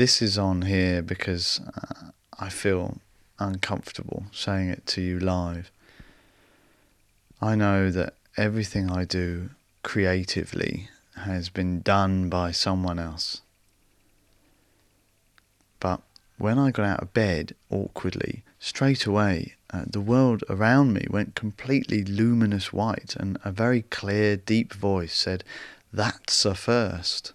This is on here because I feel uncomfortable saying it to you live. I know that everything I do creatively has been done by someone else. But when I got out of bed awkwardly, straight away, the world around me went completely luminous white, and a very clear, deep voice said, "That's a first."